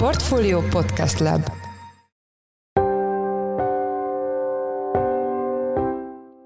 Portfolio Podcast Lab.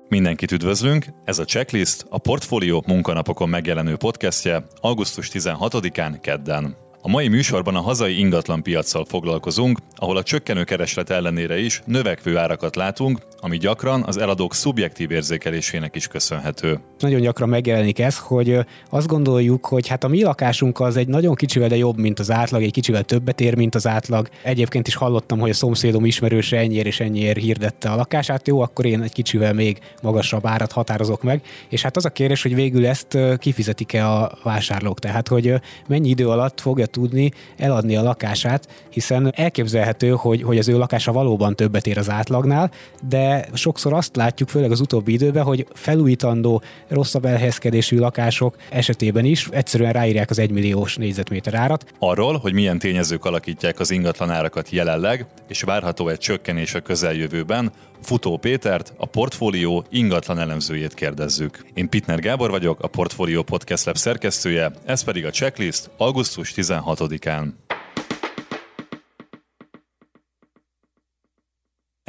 Mindenkit üdvözlünk, ez a Checklist, a Portfolio munkanapokon megjelenő podcastje augusztus 16-án kedden. A mai műsorban a hazai ingatlanpiaccal foglalkozunk, ahol a csökkenő kereslet ellenére is növekvő árakat látunk, ami gyakran az eladók szubjektív érzékelésének is köszönhető. Nagyon gyakran megjelenik ez, hogy azt gondoljuk, hogy hát a mi lakásunk az egy nagyon kicsivel, de jobb, mint az átlag, egy kicsivel többet ér, mint az átlag. Egyébként is hallottam, hogy a szomszédom ismerőse ennyiért és ennyiért hirdette a lakását, jó, akkor én egy kicsivel még magasabb árat határozok meg. És hát az a kérdés, hogy végül ezt kifizetik-e a vásárlók, tehát hogy mennyi idő alatt fogja tudni eladni a lakását, hiszen elképzelhető, hogy az ő lakása valóban többet ér az átlagnál, de sokszor azt látjuk, főleg az utóbbi időben, hogy felújítandó, rosszabb elhelyezkedésű lakások esetében is egyszerűen ráírják az 1 milliós négyzetméter árat. Arról, hogy milyen tényezők alakítják az ingatlan árakat jelenleg, és várható egy csökkenés a közeljövőben, Futó Pétert, a Portfolio ingatlan elemzőjét kérdezzük. Én Pitner Gábor vagyok, a Portfolio Podcast Lab szerkesztője, ez pedig a Checklist augusztus 16-án.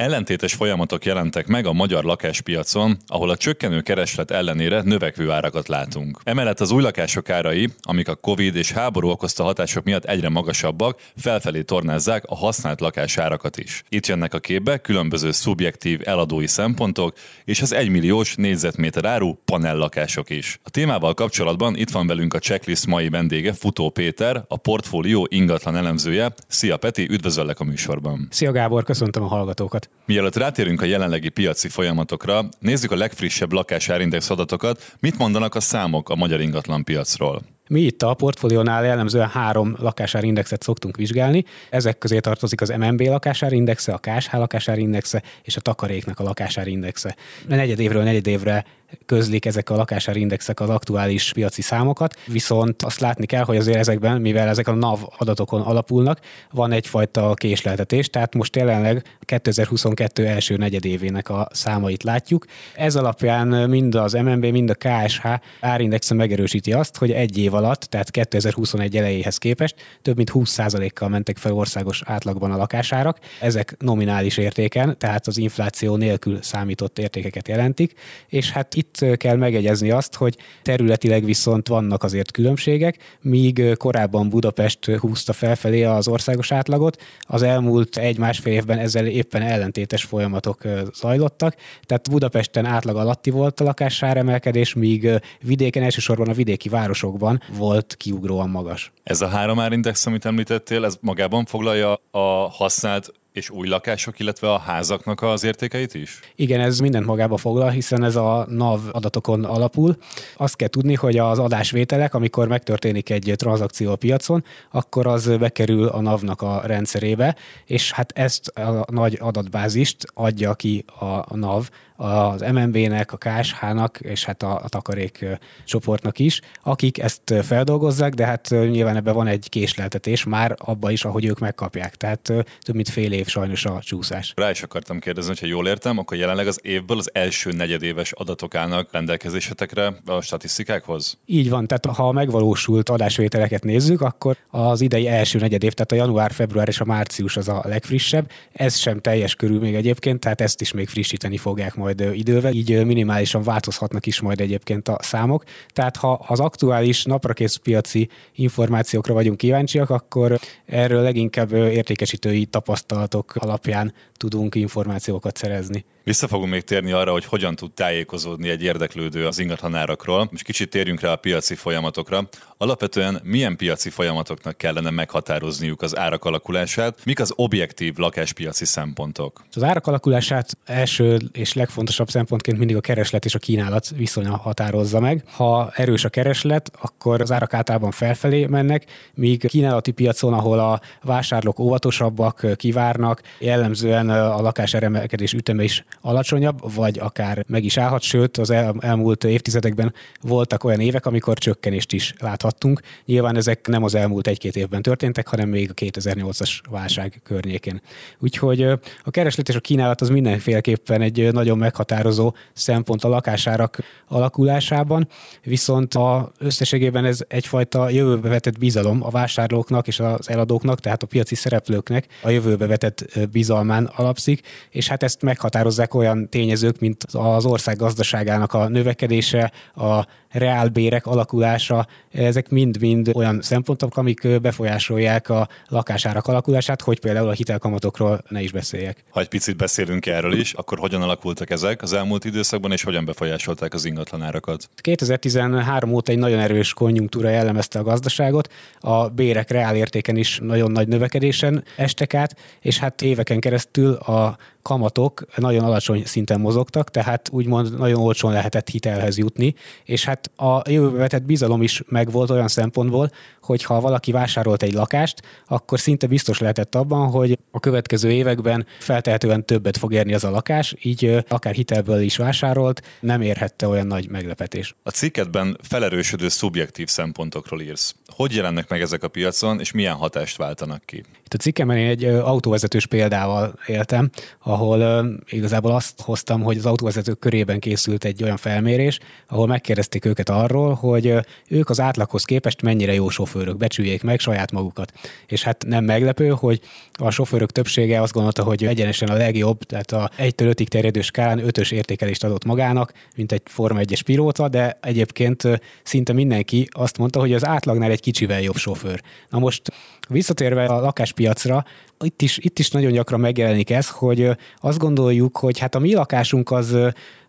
Ellentétes folyamatok jelentek meg a magyar lakáspiacon, ahol a csökkenő kereslet ellenére növekvő árakat látunk. Emellett az új lakások árai, amik a COVID és háború okozta hatások miatt egyre magasabbak, felfelé tornázzák a használt lakás árakat is. Itt jönnek a képbe különböző szubjektív eladói szempontok és az 1 milliós négyzetméter áru panellakások is. A témával kapcsolatban itt van velünk a Checklist mai vendége, Futó Péter, a Portfolio ingatlan elemzője. Szia Peti, üdvözöllek a műsorban. Szia Gábor, köszöntöm a hallgatókat. Mielőtt rátérünk a jelenlegi piaci folyamatokra, nézzük a legfrissebb lakásárindex adatokat, mit mondanak a számok a magyar ingatlanpiacról. Mi itt a portfóliónál jellemzően 3 lakásárindexet szoktunk vizsgálni, ezek közé tartozik az MNB lakásárindexe, a KSH lakásárindexe és a takaréknak a lakásárindexe. Negyedévről negyedévre közlik ezek a lakásárindexek az aktuális piaci számokat, viszont azt látni kell, hogy azért ezekben, mivel ezek a NAV adatokon alapulnak, van egyfajta késleltetés, tehát most jelenleg 2022 első negyedévének a számait látjuk. Ez alapján mind az MNB, mind a KSH árindexe megerősíti azt, hogy egy év alatt, tehát 2021 elejéhez képest több mint 20%-kal mentek fel országos átlagban a lakásárak. Ezek nominális értéken, tehát az infláció nélkül számított értékeket jelentik, és hát itt kell megjegyezni azt, hogy területileg viszont vannak azért különbségek, míg korábban Budapest húzta felfelé az országos átlagot, az elmúlt 1-1,5 évben ezzel éppen ellentétes folyamatok zajlottak, tehát Budapesten átlag alatti volt a lakásáremelkedés, míg vidéken, elsősorban a vidéki városokban volt kiugróan magas. Ez a 3 árindex, amit említettél, ez magában foglalja a használt és új lakások, illetve a házaknak az értékeit is? Igen, ez mindent magába foglal, hiszen ez a NAV adatokon alapul. Azt kell tudni, hogy az adásvételek, amikor megtörténik egy tranzakció a piacon, akkor az bekerül a NAV-nak a rendszerébe, és hát ezt a nagy adatbázist adja ki a NAV az MNB-nek, a KSH-nak, és hát a takarék csoportnak is, akik ezt feldolgozzák, de hát nyilván ebben van egy késleltetés már abba is, ahogy ők megkapják. Tehát több mint fél év sajnos a csúszás. Rá is akartam kérdezni, hogyha jól értem, akkor jelenleg az évből az első negyedéves adatok állnak rendelkezésetekre a statisztikákhoz? Így van, tehát ha a megvalósult adásvételeket nézzük, akkor az idei első negyedév, tehát a január, február és a március az a legfrissebb. Ez sem teljes körül még egyébként, tehát ezt is még frissíteni fogják majd idővel, így minimálisan változhatnak is majd egyébként a számok. Tehát ha az aktuális naprakész piaci információkra vagyunk kíváncsiak, akkor erről leginkább értékesítői tapasztalatok alapján tudunk információkat szerezni. Vissza fogunk még térni arra, hogy hogyan tud tájékozódni egy érdeklődő az ingatlanárakról, és kicsit térjünk rá a piaci folyamatokra. Alapvetően milyen piaci folyamatoknak kellene meghatározniuk az árak alakulását, mik az objektív lakáspiaci szempontok? Az árak alakulását első és legfontosabb szempontként mindig a kereslet és a kínálat viszonya határozza meg. Ha erős a kereslet, akkor az árak általában felfelé mennek, míg kínálati piacon, ahol a vásárlók óvatosabbak, kivárnak, jellemzően a lakásáremelkedés üteme is alacsonyabb, vagy akár meg is állhat, sőt az elmúlt évtizedekben voltak olyan évek, amikor csökkenést is láthattunk. Nyilván ezek nem az elmúlt 1-2 évben történtek, hanem még a 2008-as válság környékén. Úgyhogy a kereslet és a kínálat az mindenféleképpen egy nagyon meghatározó szempont a lakásárak alakulásában, viszont a összességében ez egyfajta jövőbe vetett bizalom a vásárlóknak és az eladóknak, tehát a piaci szereplőknek a jövőbe vetett bizalmán alapszik, és hát ezt meghatározzák olyan tényezők, mint az ország gazdaságának a növekedése, a reálbérek alakulása, ezek mind-mind olyan szempontok, amik befolyásolják a lakásárak alakulását, hogy például a hitelkamatokról ne is beszéljek. Ha egy picit beszélünk erről is, akkor hogyan alakultak ezek az elmúlt időszakban, és hogyan befolyásolták az ingatlanárakat? 2013 óta egy nagyon erős konjunktúra jellemezte a gazdaságot, a bérek reálértéken is nagyon nagy növekedésen estek át, és hát éveken keresztül a kamatok nagyon alacsony szinten mozogtak, tehát úgymond nagyon olcsón lehetett hitelhez jutni, és hát a jövőbe vetett bizalom is megvolt olyan szempontból, hogy ha valaki vásárolt egy lakást, akkor szinte biztos lehetett abban, hogy a következő években feltehetően többet fog érni az a lakás, így akár hitelből is vásárolt, nem érhette olyan nagy meglepetés. A cikketben felerősödő szubjektív szempontokról írsz. Hogy jelennek meg ezek a piacon, és milyen hatást váltanak ki? Itt a cikkemben én egy autóvezetős példával éltem, ahol igazából azt hoztam, hogy az autóvezetők körében készült egy olyan felmérés, ahol megkérdezték őket arról, hogy ők az átlaghoz képest mennyire jó sofőrök, becsüljék meg saját magukat. És hát nem meglepő, hogy a sofőrök többsége azt gondolta, hogy egyenesen a legjobb, tehát a 1-től 5-ig terjedő skálán 5-ös értékelést adott magának, mint egy Forma 1-es pilóta, de egyébként szinte mindenki azt mondta, hogy az átlagnál egy kicsivel jobb sofőr. Na most visszatérve a lakáspiacra, itt is nagyon gyakran megjelenik ez, hogy azt gondoljuk, hogy hát a mi lakásunk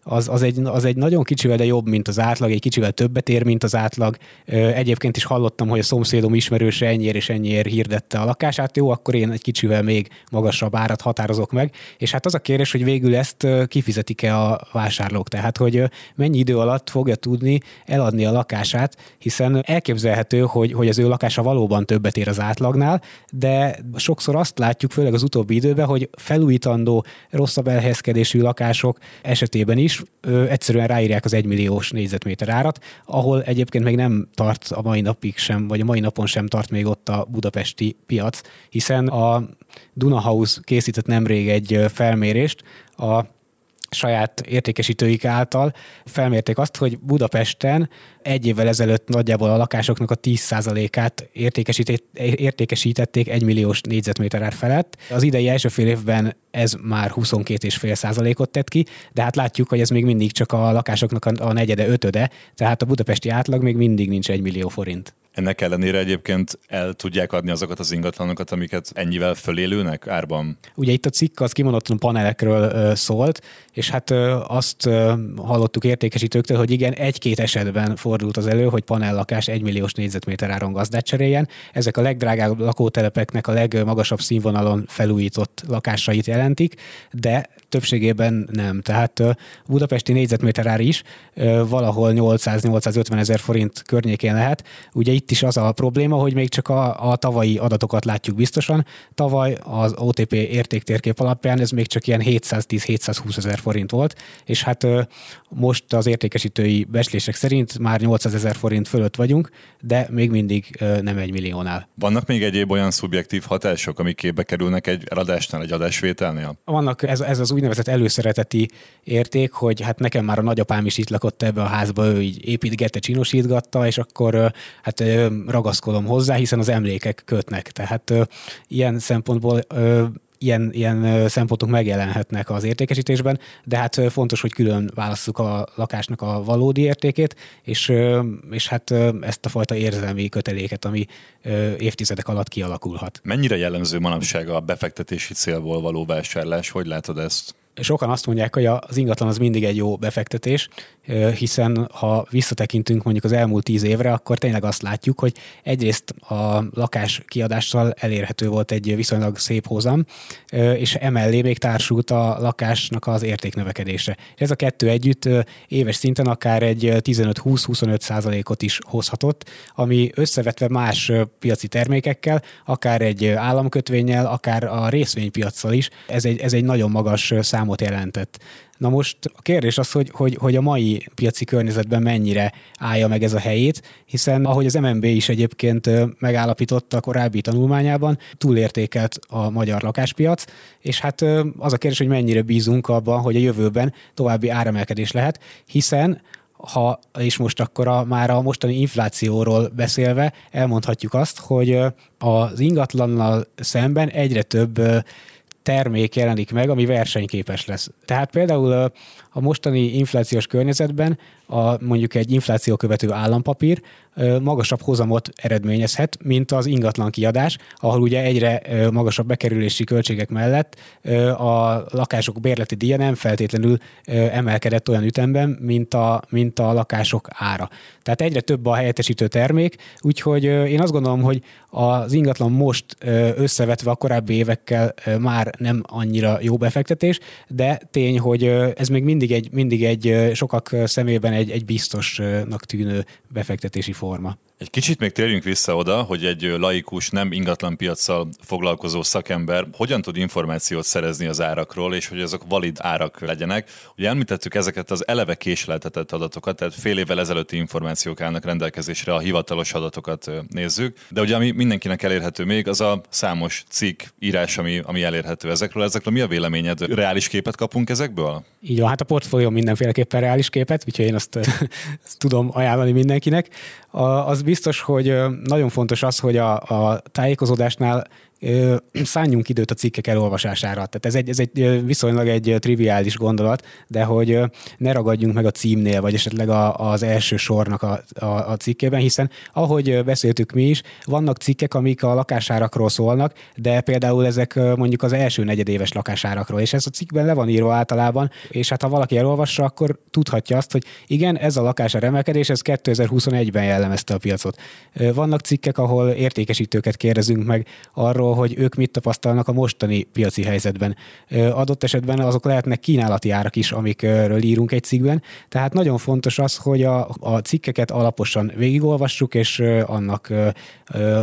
az egy nagyon kicsivel, de jobb, mint az átlag, egy kicsivel többet ér, mint az átlag. Egyébként is hallottam, hogy a szomszédom ismerőse ennyiért és ennyiért hirdette a lakását, jó, akkor én egy kicsivel még magasabb árat határozok meg. És hát az a kérdés, hogy végül ezt kifizetik-e a vásárlók, tehát hogy mennyi idő alatt fogja tudni eladni a lakását, hiszen elképzelhető, hogy az ő lakása valóban többet ér az átlagnál, de sokszor azt látjuk, főleg az utóbbi időben, hogy felújítandó, rosszabb elhelyezkedésű lakások esetében is egyszerűen ráírják az 1 milliós négyzetméter árat, ahol egyébként még nem tart a mai napig sem, vagy a mai napon sem tart még ott a budapesti piac, hiszen a Duna House készített nemrég egy felmérést, a saját értékesítőik által felmérték azt, hogy Budapesten 1 évvel ezelőtt nagyjából a lakásoknak a 10%-át értékesítették 1 milliós négyzetméter ár felett. Az idei első fél évben ez már 22,5%-ot tett ki, de hát látjuk, hogy ez még mindig csak a lakásoknak a negyede, ötöde, tehát a budapesti átlag még mindig nincs 1 millió forint. Ennek ellenére egyébként el tudják adni azokat az ingatlanokat, amiket ennyivel fölélőnek árban? Ugye itt a cikk az kimondottan panelekről szólt, és hát azt hallottuk értékesítőktől, hogy igen, 1-2 esetben fordult az elő, hogy panellakás 1 milliós négyzetméter áron gazdát cseréljen. Ezek a legdrágább lakótelepeknek a legmagasabb színvonalon felújított lakásait jelentik, de többségében nem. Tehát budapesti négyzetméter ár is valahol 800-850 ezer forint környékén lehet. Ugye itt is az a probléma, hogy még csak a tavalyi adatokat látjuk biztosan. Tavaly az OTP értéktérkép alapján ez még csak ilyen 710-720 ezer forint volt, és hát most az értékesítői becslések szerint már 800 ezer forint fölött vagyunk, de még mindig nem 1 milliónál. Vannak még egyéb olyan szubjektív hatások, amik képbe kerülnek egy eladásnál, egy adásvételnél? Vannak, ez az úgynevezett előszereteti érték, hogy hát nekem már a nagyapám is itt lakott ebbe a házba, ő így építgette, csinosítgatta, és akkor hát ragaszkodom hozzá, hiszen az emlékek kötnek. Tehát ilyen szempontból ilyen szempontok megjelenhetnek az értékesítésben, de hát fontos, hogy külön válasszuk a lakásnak a valódi értékét, és hát ezt a fajta érzelmi köteléket, ami évtizedek alatt kialakulhat. Mennyire jellemző manapság a befektetési célból való vásárlás? Hogy látod ezt? Sokan azt mondják, hogy az ingatlan az mindig egy jó befektetés, hiszen ha visszatekintünk mondjuk az elmúlt 10 évre, akkor tényleg azt látjuk, hogy egyrészt a lakás kiadással elérhető volt egy viszonylag szép hozam, és emellé még társult a lakásnak az értéknövekedése. És ez a kettő együtt éves szinten akár egy 15-20-25%-ot is hozhatott, ami összevetve más piaci termékekkel, akár egy államkötvénnyel, akár a részvénypiacsal is, ez egy nagyon magas szám számot jelentett. Na most a kérdés az, hogy a mai piaci környezetben mennyire állja meg ez a helyét, hiszen ahogy az MNB is egyébként megállapította a korábbi tanulmányában, túlértékelt a magyar lakáspiac, és hát az a kérdés, hogy mennyire bízunk abban, hogy a jövőben további áremelkedés lehet, hiszen ha és most akkor már a mostani inflációról beszélve elmondhatjuk azt, hogy az ingatlannal szemben egyre több termék jelenik meg, ami versenyképes lesz. Tehát például a mostani inflációs környezetben mondjuk egy infláció követő állampapír magasabb hozamot eredményezhet, mint az ingatlan kiadás, ahol ugye egyre magasabb bekerülési költségek mellett a lakások bérleti díja nem feltétlenül emelkedett olyan ütemben, mint a lakások ára. Tehát egyre több a helyettesítő termék, úgyhogy én azt gondolom, hogy az ingatlan most összevetve a korábbi évekkel már nem annyira jó befektetés, de tény, hogy ez még mindig egy sokak szemében egy biztosnak tűnő befektetési forma. Egy kicsit még térjünk vissza oda, hogy egy laikus, nem ingatlanpiaccal foglalkozó szakember hogyan tud információt szerezni az árakról, és hogy azok valid árak legyenek. Ugye említettük ezeket az eleve késleltetett adatokat, tehát fél évvel ezelőtti információk állnak rendelkezésre, a hivatalos adatokat nézzük, de ugye ami mindenkinek elérhető még, az a számos cikk, írás, ami elérhető ezekről. Ezekről mi a véleményed? Reális képet kapunk ezekből? Így van, hát a portfólió mindenféleképpen reális képet, úgyhogy én azt tudom ajánlani mindenkinek. Az biztos, hogy nagyon fontos az, hogy a tájékozódásnál szálljunk időt a cikkek elolvasására. Tehát ez egy viszonylag egy triviális gondolat, de hogy ne ragadjunk meg a címnél, vagy esetleg az első sornak a cikkében, hiszen ahogy beszéltük mi is, vannak cikkek, amik a lakásárakról szólnak, de például ezek mondjuk az első negyedéves lakásárakról, és ez a cikkben le van írva általában, és hát ha valaki elolvassa, akkor tudhatja azt, hogy igen, ez a lakásár emelkedés, ez 2021-ben jellemezte a piacot. Vannak cikkek, ahol értékesítőket kérdezünk meg arról, hogy ők mit tapasztalnak a mostani piaci helyzetben. Adott esetben azok lehetnek kínálati árak is, amikről írunk egy cikkben. Tehát nagyon fontos az, hogy a cikkeket alaposan végigolvassuk, és annak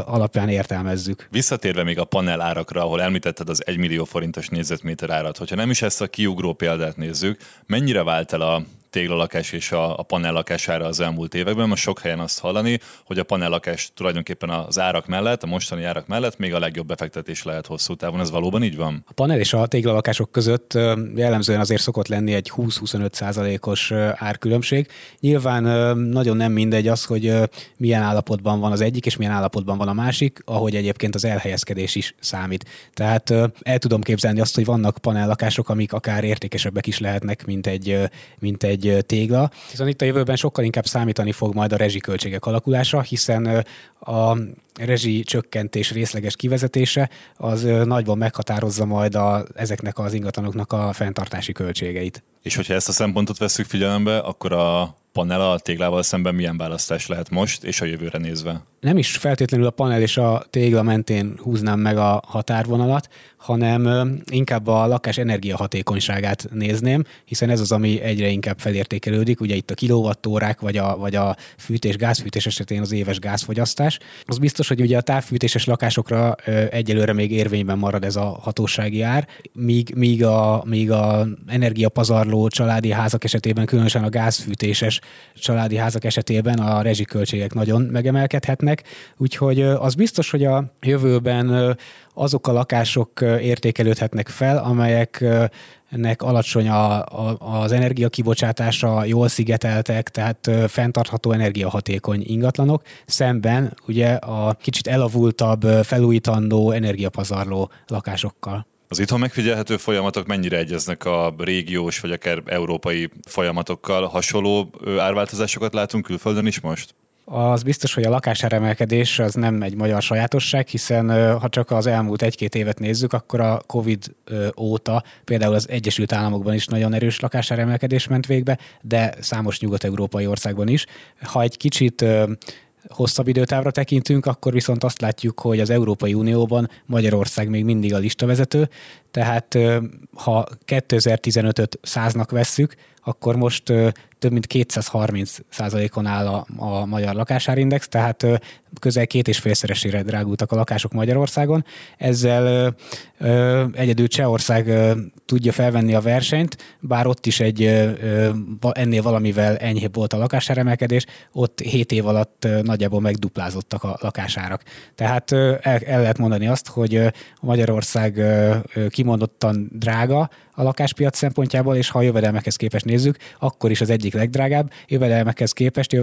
alapján értelmezzük. Visszatérve még a panel árakra, ahol elmítetted az 1 millió forintos négyzetméter árat, hogyha nem is ezt a kiugró példát nézzük, mennyire vált el a téglalakás és a panellakás ára az elmúlt években? Most sok helyen azt hallani, hogy a panellakás tulajdonképpen az árak mellett, a mostani árak mellett még a legjobb befektetés lehet hosszú távon. Ez valóban így van? A panel és a téglalakások között jellemzően azért szokott lenni egy 20-25%-os árkülönbség. Nyilván nagyon nem mindegy az, hogy milyen állapotban van az egyik, és milyen állapotban van a másik, ahogy egyébként az elhelyezkedés is számít. Tehát el tudom képzelni azt, hogy vannak panellakások, amik akár értékesebbek is lehetnek, mint egy tégla. Hiszen itt a jövőben sokkal inkább számítani fog majd a rezsiköltségek alakulása, hiszen a rezsicsökkentés részleges kivezetése az nagyban meghatározza majd ezeknek az ingatlanoknak a fenntartási költségeit. És hogyha ezt a szempontot vesszük figyelembe, akkor a panel a téglával szemben milyen választás lehet most és a jövőre nézve? Nem is feltétlenül a panel és a tégla mentén húznám meg a határvonalat, hanem inkább a lakás energiahatékonyságát nézném, hiszen ez az, ami egyre inkább felértékelődik. Ugye itt a kilowattórák, vagy a fűtés, gázfűtés esetén az éves gázfogyasztás. Az biztos, hogy ugye a távfűtéses lakásokra egyelőre még érvényben marad ez a hatósági ár, míg a energiapazarló családi házak esetében, különösen a gázfűtéses családi házak esetében a rezsiköltségek nagyon megemelkedhetnek. Úgyhogy az biztos, hogy a jövőben azok a lakások értékelődhetnek fel, amelyeknek alacsony az energiakibocsátása, jól szigeteltek, tehát fenntartható energiahatékony ingatlanok, szemben ugye a kicsit elavultabb, felújítandó, energiapazarló lakásokkal. Az itthon megfigyelhető folyamatok mennyire egyeznek a régiós vagy akár európai folyamatokkal? Hasonló árváltozásokat látunk külföldön is most? Az biztos, hogy a lakásáremelkedés az nem egy magyar sajátosság, hiszen ha csak az elmúlt 1-2 évet nézzük, akkor a COVID óta például az Egyesült Államokban is nagyon erős lakásáremelkedés ment végbe, de számos nyugat-európai országban is. Ha egy kicsit hosszabb időtávra tekintünk, akkor viszont azt látjuk, hogy az Európai Unióban Magyarország még mindig a listavezető, Tehát ha 2015-öt 100-nak vesszük, akkor most több mint 230%-on áll a magyar lakásárindex, tehát közel 2,5-szeresére drágultak a lakások Magyarországon. Ezzel egyedül Csehország tudja felvenni a versenyt, bár ott is ennél valamivel enyhébb volt a lakásáremelkedés, ott 7 év alatt nagyjából megduplázottak a lakásárak. Tehát el lehet mondani azt, hogy Magyarország kimondottan drága a lakáspiac szempontjából, és ha a jövedelmekhez képest nézzük, akkor is az egyik legdrágább. Jövedelmekhez képest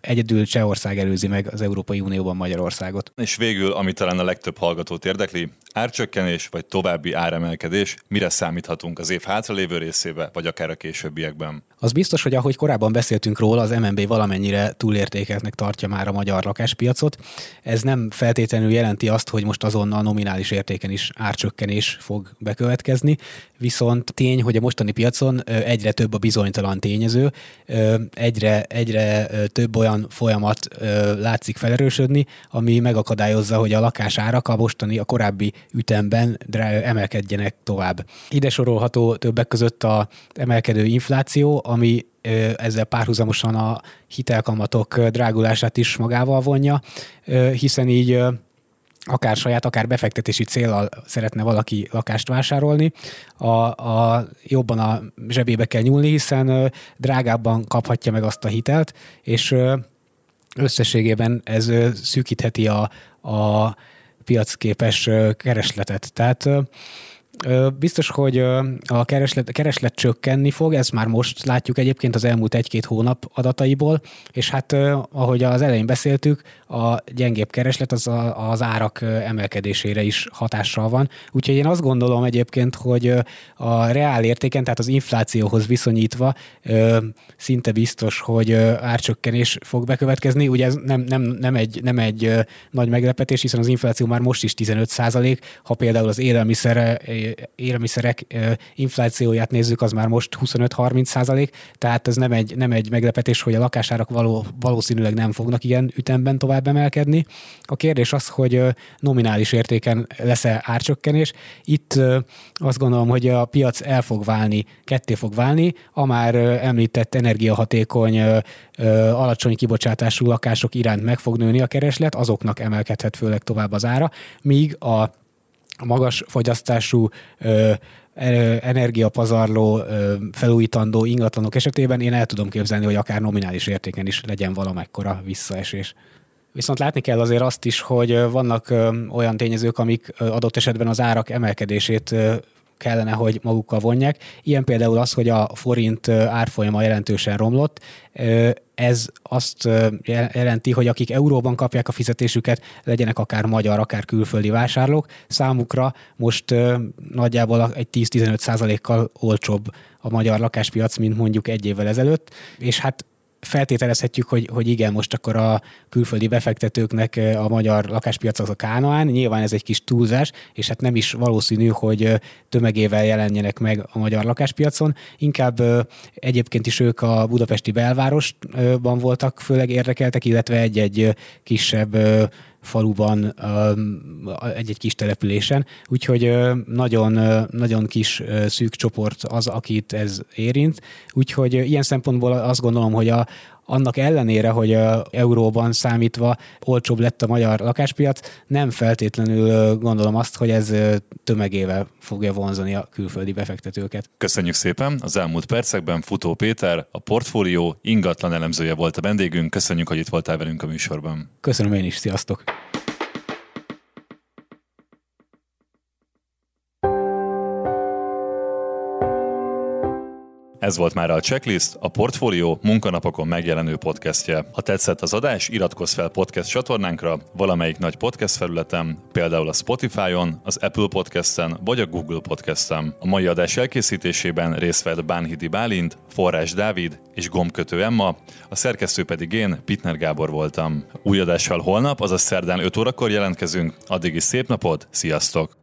egyedül Csehország előzi meg az Európai Unióban Magyarországot. És végül, ami talán a legtöbb hallgatót érdekli, árcsökkenés vagy további áremelkedés, mire számíthatunk az év hátralévő részébe, vagy akár a későbbiekben? Az biztos, hogy ahogy korábban beszéltünk róla, az MNB valamennyire túlértékeltnek tartja már a magyar lakáspiacot. Ez nem feltétlenül jelenti azt, hogy most azonnal nominális értéken is árcsökkenés fog bekövetkezni, viszont tény, hogy a mostani piacon egyre több a bizonytalan tényező, egyre több olyan folyamat látszik felerősödni, ami megakadályozza, hogy a lakásárak a korábbi ütemben emelkedjenek tovább. Ide sorolható többek között az emelkedő infláció, ami ezzel párhuzamosan a hitelkamatok drágulását is magával vonja, hiszen így akár saját, akár befektetési céllal szeretne valaki lakást vásárolni, jobban a zsebébe kell nyúlni, hiszen drágábban kaphatja meg azt a hitelt, és összességében ez szűkítheti a piacképes keresletet. Tehát biztos, hogy a kereslet csökkenni fog, ezt már most látjuk egyébként az elmúlt 1-2 hónap adataiból, és hát ahogy az elején beszéltük, a gyengébb kereslet az árak emelkedésére is hatással van. Úgyhogy én azt gondolom egyébként, hogy a reál értéken, tehát az inflációhoz viszonyítva szinte biztos, hogy árcsökkenés fog bekövetkezni. Ugye ez nem egy nagy meglepetés, hiszen az infláció már most is 15%, ha például az élelmiszerek inflációját nézzük, az már most 25-30%, tehát ez nem egy meglepetés, hogy a lakásárak valószínűleg nem fognak ilyen ütemben tovább emelkedni. A kérdés az, hogy nominális értéken lesz-e árcsökkenés. Itt azt gondolom, hogy a piac ketté fog válni, a már említett energiahatékony, alacsony kibocsátású lakások iránt meg fog nőni a kereslet, azoknak emelkedhet főleg tovább az ára, míg a magas fogyasztású, energiapazarló, felújítandó ingatlanok esetében én el tudom képzelni, hogy akár nominális értéken is legyen valamekkora visszaesés. Viszont látni kell azért azt is, hogy vannak olyan tényezők, amik adott esetben az árak emelkedését kellene, hogy magukkal vonják. Ilyen például az, hogy a forint árfolyama jelentősen romlott. Ez azt jelenti, hogy akik euróban kapják a fizetésüket, legyenek akár magyar, akár külföldi vásárlók, számukra most nagyjából egy 10-15%-kal olcsóbb a magyar lakáspiac, mint mondjuk egy évvel ezelőtt, és hát feltételezhetjük, hogy igen, most akkor a külföldi befektetőknek a magyar lakáspiac az a Kánaán, nyilván ez egy kis túlzás, és hát nem is valószínű, hogy tömegével jelenjenek meg a magyar lakáspiacon. Inkább egyébként is ők a budapesti belvárosban voltak főleg érdekeltek, illetve egy-egy kisebb faluban, egy-egy kis településen, úgyhogy nagyon, nagyon kis szűk csoport az, akit ez érint. Úgyhogy ilyen szempontból azt gondolom, hogy annak ellenére, hogy euróban számítva olcsóbb lett a magyar lakáspiac, nem feltétlenül gondolom azt, hogy ez tömegével fogja vonzani a külföldi befektetőket. Köszönjük szépen! Az elmúlt percekben Futó Péter, a Portfólió ingatlan elemzője volt a vendégünk. Köszönjük, hogy itt voltál velünk a műsorban. Köszönöm én is, sziasztok! Ez volt már a Checklist, a Portfolio munkanapokon megjelenő podcastje. Ha tetszett az adás, iratkozz fel podcast csatornánkra valamelyik nagy podcast felületen, például a Spotify-on, az Apple Podcasten vagy a Google Podcasten. A mai adás elkészítésében részt vett Bánhidi Bálint, Forrás Dávid és Gombkötő Emma, a szerkesztő pedig én, Pitner Gábor voltam. Új adással holnap, azaz szerdán 5 órakor jelentkezünk. Addig is szép napot, sziasztok!